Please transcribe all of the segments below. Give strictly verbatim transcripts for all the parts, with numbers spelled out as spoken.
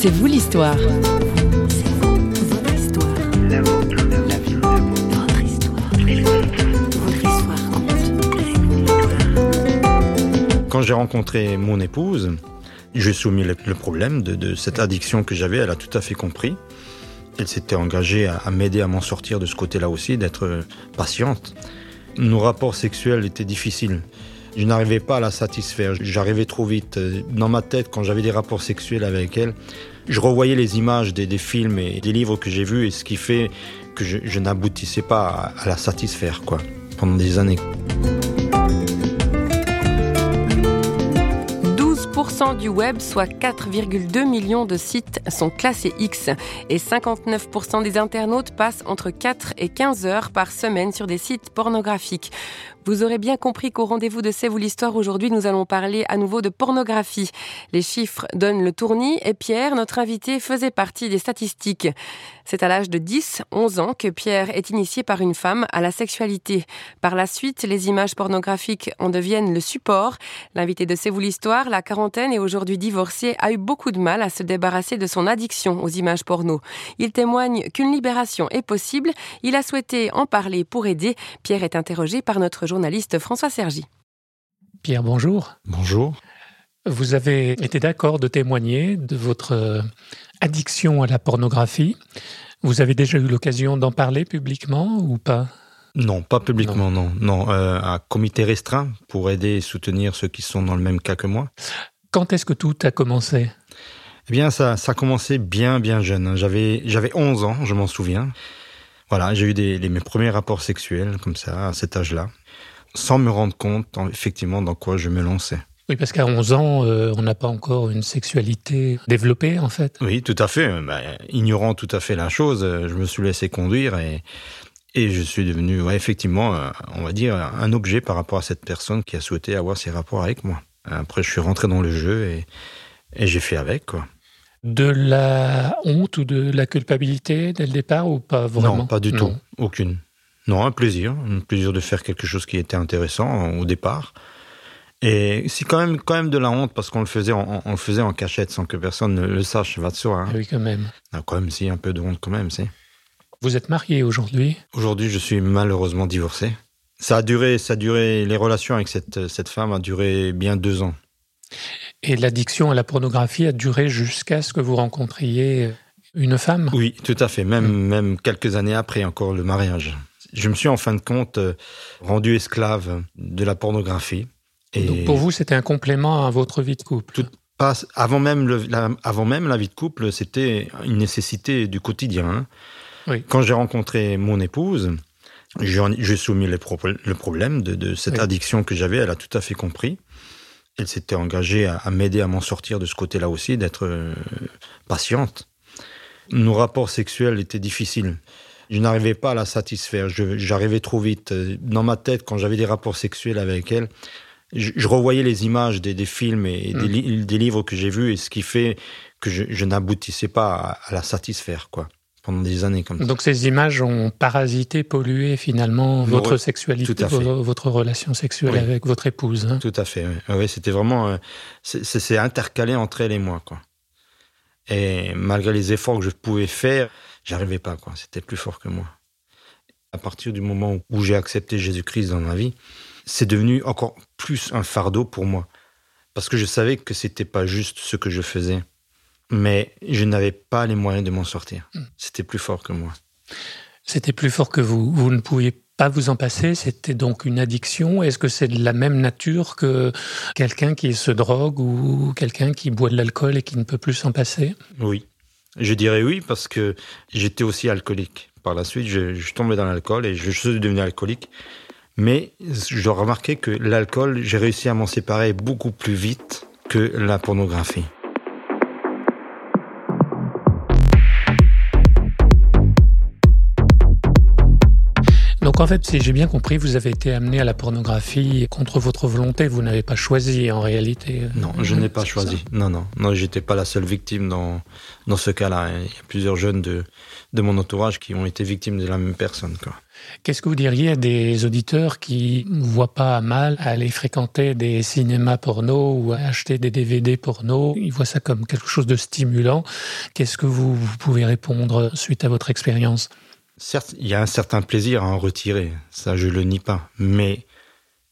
Savez-vous l'histoire ? Quand j'ai rencontré mon épouse, j'ai soumis le, le problème de, de cette addiction que j'avais. Elle a tout à fait compris. Elle s'était engagée à, à m'aider à m'en sortir de ce côté-là aussi, d'être patiente. Nos rapports sexuels étaient difficiles. Je n'arrivais pas à la satisfaire, j'arrivais trop vite. Dans ma tête, quand j'avais des rapports sexuels avec elle, je revoyais les images des, des films et des livres que j'ai vus, et ce qui fait que je, je n'aboutissais pas à, à la satisfaire, quoi, pendant des années. douze pour cent du web, soit quatre virgule deux millions de sites, sont classés X et cinquante-neuf pour cent des internautes passent entre quatre et quinze heures par semaine sur des sites pornographiques. Vous aurez bien compris qu'au rendez-vous de Savez-vous l'histoire, aujourd'hui, nous allons parler à nouveau de pornographie. Les chiffres donnent le tournis et Pierre, notre invité, faisait partie des statistiques. C'est à l'âge de dix, onze ans que Pierre est initié par une femme à la sexualité. Par la suite, les images pornographiques en deviennent le support. L'invité de Savez-vous l'histoire, la quarantaine et aujourd'hui divorcé, a eu beaucoup de mal à se débarrasser de son addiction aux images porno. Il témoigne qu'une libération est possible. Il a souhaité en parler pour aider. Pierre est interrogé par notre journaliste François Sergy. Pierre, bonjour. Bonjour. Vous avez été d'accord de témoigner de votre addiction à la pornographie. Vous avez déjà eu l'occasion d'en parler publiquement ou pas ? Non, pas publiquement, non. Non, non euh, un comité restreint pour aider et soutenir ceux qui sont dans le même cas que moi. Quand est-ce que tout a commencé ? Eh bien, ça, ça a commencé bien, bien jeune. J'avais, j'avais onze ans, je m'en souviens. Voilà, j'ai eu des, les, mes premiers rapports sexuels, comme ça, à cet âge-là, sans me rendre compte, effectivement, dans quoi je me lançais. Oui, parce qu'à onze ans, euh, on n'a pas encore une sexualité développée, en fait. Oui, tout à fait. Bah, ignorant tout à fait la chose, je me suis laissé conduire et... Et je suis devenu, ouais, effectivement, euh, on va dire, un objet par rapport à cette personne qui a souhaité avoir ses rapports avec moi. Après, je suis rentré dans le jeu et, et j'ai fait avec, quoi. De la honte ou de la culpabilité dès le départ ou pas vraiment ? Non, pas du non. tout, aucune. Non, un plaisir, un plaisir de faire quelque chose qui était intéressant au départ. Et c'est quand même, quand même de la honte parce qu'on le faisait en, on le faisait en cachette sans que personne ne le sache, ça va de soi. Hein. Oui, quand même. Ah, quand même, si, un peu de honte quand même, si. Vous êtes marié aujourd'hui ? Aujourd'hui, je suis malheureusement divorcé. Ça a duré, ça a duré, les relations avec cette, cette femme a duré bien deux ans. Et l'addiction à la pornographie a duré jusqu'à ce que vous rencontriez une femme ? Oui, tout à fait, même, mmh. même quelques années après encore le mariage. Je me suis en fin de compte rendu esclave de la pornographie. Et donc pour vous, c'était un complément à votre vie de couple ? tout... Pas, avant, même le, la, avant même la vie de couple, c'était une nécessité du quotidien, hein. Oui. Quand j'ai rencontré mon épouse, j'ai soumis le, pro- le problème de, de cette oui. addiction que j'avais. Elle a tout à fait compris. Elle s'était engagée à, à m'aider à m'en sortir de ce côté-là aussi, d'être euh, patiente. Nos rapports sexuels étaient difficiles. Je n'arrivais pas à la satisfaire. Je, j'arrivais trop vite. Dans ma tête, quand j'avais des rapports sexuels avec elle, je, je revoyais les images des, des films et mmh. des, li- des livres que j'ai vus, et ce qui fait que je, je n'aboutissais pas à, à la satisfaire, quoi. Pendant des années comme ça. Donc ces images ont parasité, pollué finalement votre sexualité, votre relation sexuelle oui. avec votre épouse. Hein. Tout à fait, oui. oui c'était vraiment... Euh, c'est, c'est intercalé entre elle et moi, quoi. Et malgré les efforts que je pouvais faire, j'arrivais pas, quoi. C'était plus fort que moi. À partir du moment où j'ai accepté Jésus-Christ dans ma vie, c'est devenu encore plus un fardeau pour moi. Parce que je savais que c'était pas juste ce que je faisais. Mais je n'avais pas les moyens de m'en sortir. C'était plus fort que moi. C'était plus fort que vous. Vous ne pouviez pas vous en passer. C'était donc une addiction. Est-ce que c'est de la même nature que quelqu'un qui se drogue ou quelqu'un qui boit de l'alcool et qui ne peut plus s'en passer ? Oui. Je dirais oui parce que j'étais aussi alcoolique. Par la suite, je, je tombais dans l'alcool et je suis devenu alcoolique. Mais je remarquais que l'alcool, j'ai réussi à m'en séparer beaucoup plus vite que la pornographie. Donc en fait, si j'ai bien compris, vous avez été amené à la pornographie contre votre volonté. Vous n'avez pas choisi en réalité. Non, je n'ai pas choisi. Non, non, non, j'étais pas la seule victime dans dans ce cas-là. Il y a plusieurs jeunes de de mon entourage qui ont été victimes de la même personne, quoi. Qu'est-ce que vous diriez à des auditeurs qui ne voient pas mal à aller fréquenter des cinémas porno ou à acheter des D V D porno? Ils voient ça comme quelque chose de stimulant. Qu'est-ce que vous, vous pouvez répondre suite à votre expérience? Certes, il y a un certain plaisir à en retirer, ça je le nie pas, mais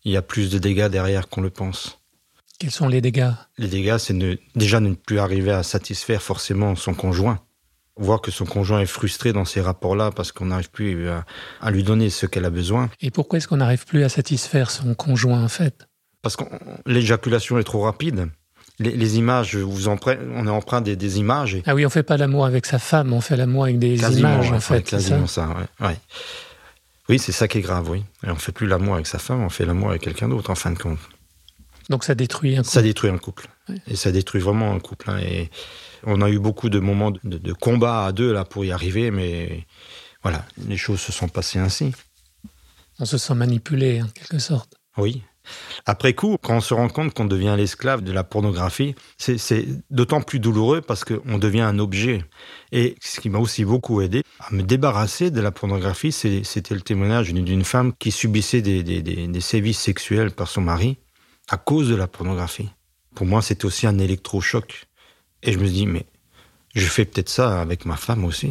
il y a plus de dégâts derrière qu'on le pense. Quels sont les dégâts? Les dégâts, c'est ne, déjà ne plus arriver à satisfaire forcément son conjoint. Voir que son conjoint est frustré dans ces rapports-là parce qu'on n'arrive plus à, à lui donner ce qu'elle a besoin. Et pourquoi est-ce qu'on n'arrive plus à satisfaire son conjoint, en fait? Parce que l'éjaculation est trop rapide. Les, les images, vous emprunt, on est emprunt des, des images. Et... Ah oui, on ne fait pas l'amour avec sa femme, on fait l'amour avec des quasiment, images, en fait. Ouais, quasiment c'est ça, ça ouais, ouais. Oui, c'est ça qui est grave, oui. Et on ne fait plus l'amour avec sa femme, on fait l'amour avec quelqu'un d'autre, en fin de compte. Donc ça détruit un couple. Ça détruit un couple. Ouais. Et ça détruit vraiment un couple. Hein. Et on a eu beaucoup de moments de, de combat à deux là, pour y arriver, mais voilà, les choses se sont passées ainsi. On se sent manipulé, en quelque sorte. Oui. Après coup, quand on se rend compte qu'on devient l'esclave de la pornographie, c'est, c'est d'autant plus douloureux parce qu'on devient un objet. Et ce qui m'a aussi beaucoup aidé à me débarrasser de la pornographie, c'est, c'était le témoignage d'une femme qui subissait des, des, des, des sévices sexuels par son mari à cause de la pornographie. Pour moi, c'était aussi un électrochoc. Et je me dis, mais je fais peut-être ça avec ma femme aussi,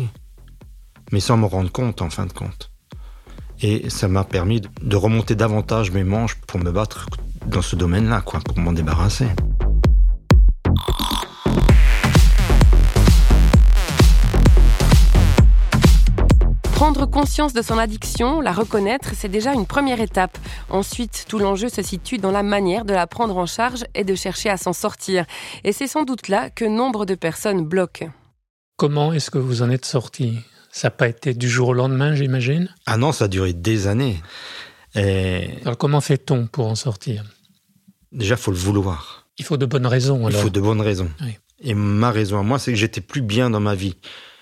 mais sans me rendre compte en fin de compte. Et ça m'a permis de remonter davantage mes manches pour me battre dans ce domaine-là, quoi, pour m'en débarrasser. Prendre conscience de son addiction, la reconnaître, c'est déjà une première étape. Ensuite, tout l'enjeu se situe dans la manière de la prendre en charge et de chercher à s'en sortir. Et c'est sans doute là que nombre de personnes bloquent. Comment est-ce que vous en êtes sorti ? Ça n'a pas été du jour au lendemain, j'imagine ? Ah non, ça a duré des années. Et... Alors comment fait-on pour en sortir ? Déjà, il faut le vouloir. Il faut de bonnes raisons, alors. Il faut de bonnes raisons. Oui. Et ma raison à moi, c'est que j'étais plus bien dans ma vie,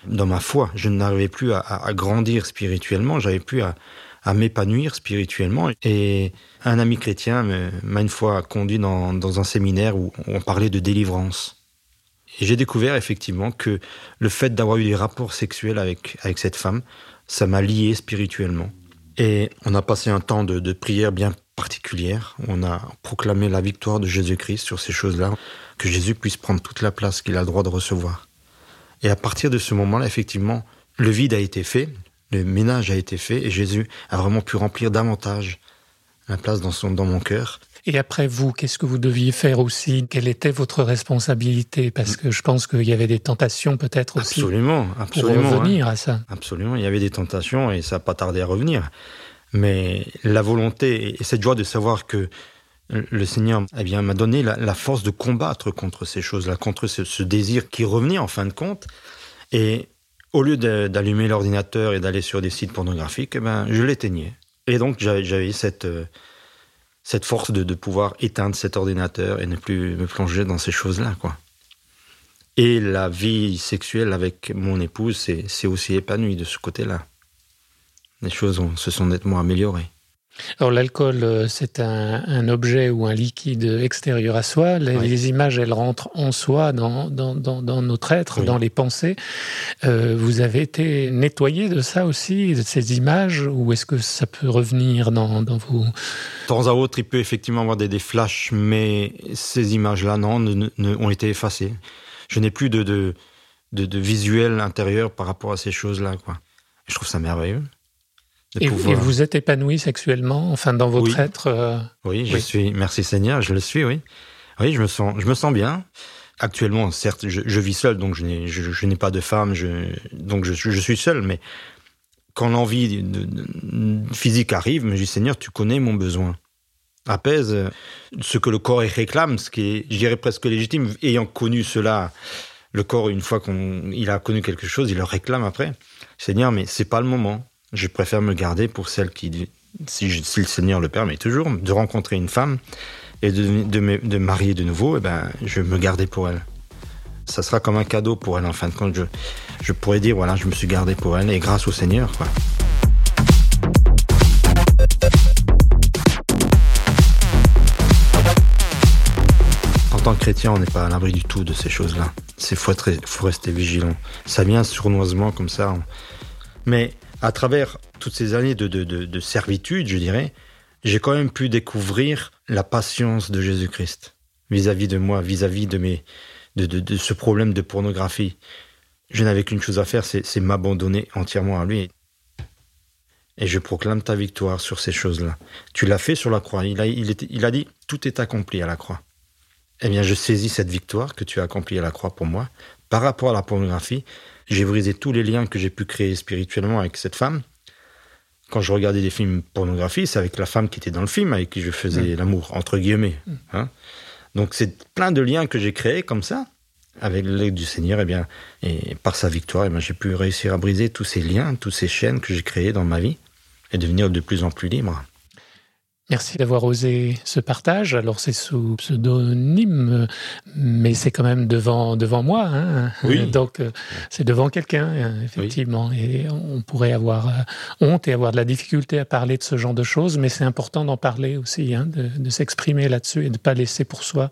dans ma foi. Je n'arrivais plus à, à, à grandir spirituellement, j'arrivais plus à, à m'épanouir spirituellement. Et un ami chrétien m'a une fois conduit dans, dans un séminaire où on parlait de délivrance. Et j'ai découvert effectivement que le fait d'avoir eu des rapports sexuels avec, avec cette femme, ça m'a lié spirituellement. Et on a passé un temps de, de prière bien particulière. On a proclamé la victoire de Jésus-Christ sur ces choses-là, que Jésus puisse prendre toute la place qu'il a le droit de recevoir. Et à partir de ce moment-là, effectivement, le vide a été fait, le ménage a été fait, et Jésus a vraiment pu remplir davantage la place dans, son, dans mon cœur. Et après vous, qu'est-ce que vous deviez faire aussi ? Quelle était votre responsabilité ? Parce que je pense qu'il y avait des tentations peut-être aussi absolument, absolument, pour revenir hein. à ça. Absolument, il y avait des tentations et ça n'a pas tardé à revenir. Mais la volonté et cette joie de savoir que le Seigneur eh bien, m'a donné la, la force de combattre contre ces choses-là, contre ce, ce désir qui revenait en fin de compte. Et au lieu de, d'allumer l'ordinateur et d'aller sur des sites pornographiques, eh bien, je l'éteignais. Et donc j'avais, j'avais cette... cette force de, de pouvoir éteindre cet ordinateur et ne plus me plonger dans ces choses-là, quoi. Et la vie sexuelle avec mon épouse, c'est, c'est aussi épanouie de ce côté-là. Les choses ont, se sont nettement améliorées. Alors l'alcool, c'est un, un objet ou un liquide extérieur à soi. Les, oui. les images, elles rentrent en soi, dans, dans, dans, dans notre être, oui. dans les pensées. Euh, vous avez été nettoyé de ça aussi, de ces images, ou est-ce que ça peut revenir dans, dans vos... De temps à autre, il peut effectivement avoir des, des flashs, mais ces images-là, non, ne, ne, ont été effacées. Je n'ai plus de, de, de, de visuel intérieur par rapport à ces choses-là, quoi. Je trouve ça merveilleux. Et, pouvoir... et vous êtes épanoui sexuellement, enfin dans votre oui. être euh... Oui, je oui. suis, merci Seigneur, je le suis, oui. Oui, je me sens, je me sens bien. Actuellement, certes, je, je vis seul, donc je n'ai, je, je n'ai pas de femme, je, donc je, je suis seul, mais... Quand l'envie de, de, physique arrive, mais je dis, Seigneur, tu connais mon besoin. Apaise ce que le corps réclame, ce qui est, je dirais, presque légitime. Ayant connu cela, le corps, une fois qu'il a connu quelque chose, il le réclame après. Seigneur, mais c'est pas le moment. Je préfère me garder pour celle qui, si, je, si le Seigneur le permet toujours, de rencontrer une femme et de, de me de marier de nouveau, eh ben, je vais me garder pour elle. Ça sera comme un cadeau pour elle. En fin de compte, je, je pourrais dire, voilà, je me suis gardé pour elle, et grâce au Seigneur, quoi. tant que chrétien, on n'est pas à l'abri du tout de ces choses-là. Il faut, faut rester vigilant. Ça vient sournoisement comme ça. Mais à travers toutes ces années de, de, de, de servitude, je dirais, j'ai quand même pu découvrir la patience de Jésus-Christ vis-à-vis de moi, vis-à-vis de, mes, de, de, de ce problème de pornographie. Je n'avais qu'une chose à faire, c'est, c'est m'abandonner entièrement à lui. Et je proclame ta victoire sur ces choses-là. Tu l'as fait sur la croix. Il a, il était, il a dit, tout est accompli à la croix. Eh bien, je saisis cette victoire que tu as accomplie à la croix pour moi. Par rapport à la pornographie, j'ai brisé tous les liens que j'ai pu créer spirituellement avec cette femme. Quand je regardais des films pornographiques, c'est avec la femme qui était dans le film, avec qui je faisais mmh. l'amour, entre guillemets. Mmh. Hein? Donc, c'est plein de liens que j'ai créés comme ça, avec l'aide du Seigneur, eh bien, et par sa victoire, eh bien, j'ai pu réussir à briser tous ces liens, toutes ces chaînes que j'ai créées dans ma vie et devenir de plus en plus libre. Merci d'avoir osé ce partage. Alors, c'est sous pseudonyme, mais c'est quand même devant, devant moi. Hein. Oui. Donc, c'est devant quelqu'un, effectivement. Oui. Et on pourrait avoir honte et avoir de la difficulté à parler de ce genre de choses, mais c'est important d'en parler aussi, hein, de, de s'exprimer là-dessus et de ne pas laisser pour soi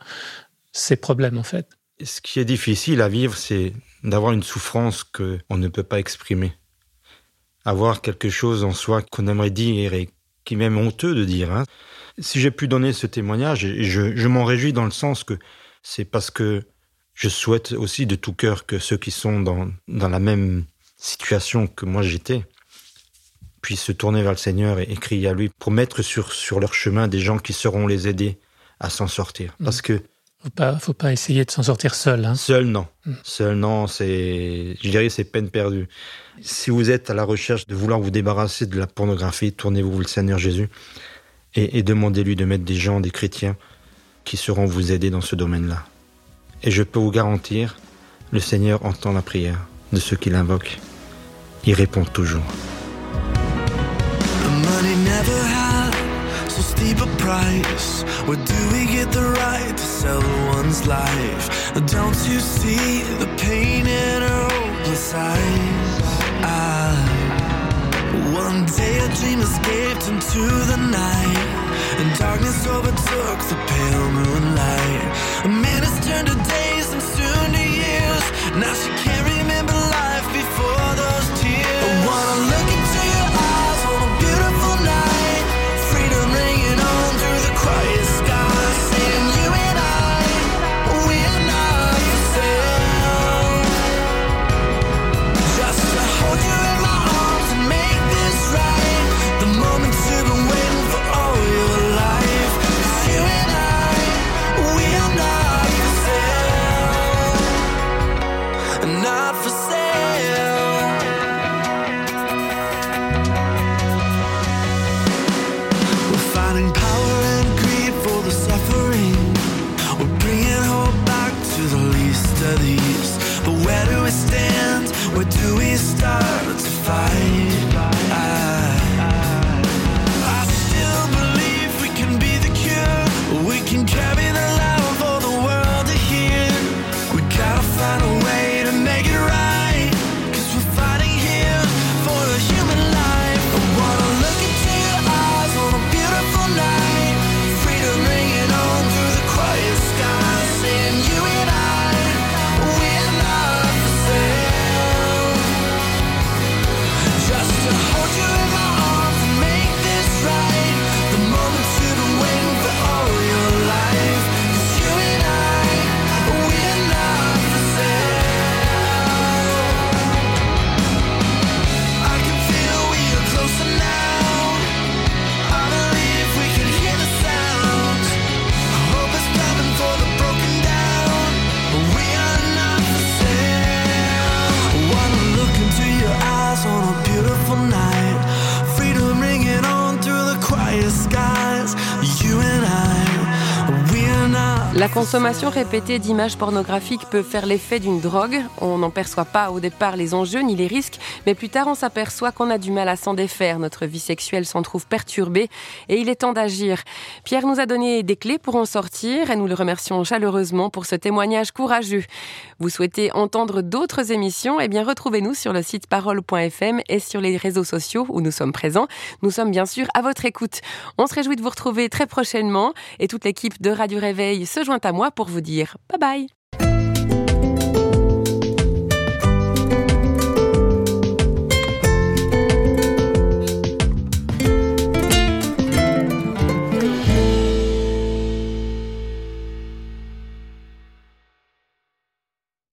ces problèmes, en fait. Ce qui est difficile à vivre, c'est d'avoir une souffrance qu'on ne peut pas exprimer. Avoir quelque chose en soi qu'on aimerait dire et qui est même honteux de dire. Hein. Si j'ai pu donner ce témoignage, je, je m'en réjouis dans le sens que c'est parce que je souhaite aussi de tout cœur que ceux qui sont dans, dans la même situation que moi j'étais puissent se tourner vers le Seigneur et, et crier à lui pour mettre sur, sur leur chemin des gens qui sauront les aider à s'en sortir. Parce que faut pas, faut pas essayer de s'en sortir seul. Hein. Seul, non. Mmh. Seul, non, c'est, je dirais, c'est peine perdue. Si vous êtes à la recherche de vouloir vous débarrasser de la pornographie, tournez-vous vers le Seigneur Jésus et, et demandez-lui de mettre des gens, des chrétiens, qui sauront vous aider dans ce domaine-là. Et je peux vous garantir, le Seigneur entend la prière de ceux qui l'invoquent. Il répond toujours. So steep a price, where do we get the right to sell one's life? Don't you see the pain in her hopeless eyes? I, one day a dream escaped into the night, and darkness overtook the pale moonlight. Minutes turned to days and soon to years, now she can't remember life before those tears. I wanna look into your eyes on a beautiful night, ringing on through the quiet sky, saying you and I, we're not the same. Just to hold you in my arms and make this right, the moment you've been waiting for all your life. Cause you and I, we're not the same. Not for sale. But where do we stand? Where do we start to fight? I, I still believe we can be the cure. We can carry the love for the world to hear. We gotta find a way to make it right, cause we're fighting here for a human life. I wanna look into your eyes on a beautiful night, freedom ringing on through the quiet sky, saying you and I, la consommation répétée d'images pornographiques peut faire l'effet d'une drogue. On n'en perçoit pas au départ les enjeux ni les risques, mais plus tard on s'aperçoit qu'on a du mal à s'en défaire. Notre vie sexuelle s'en trouve perturbée et il est temps d'agir. Pierre nous a donné des clés pour en sortir et nous le remercions chaleureusement pour ce témoignage courageux. Vous souhaitez entendre d'autres émissions? Eh bien, retrouvez-nous sur le site parole point f m et sur les réseaux sociaux où nous sommes présents. Nous sommes bien sûr à votre écoute. On se réjouit de vous retrouver très prochainement et toute l'équipe de Radio Réveil se joint revint à moi pour vous dire bye bye.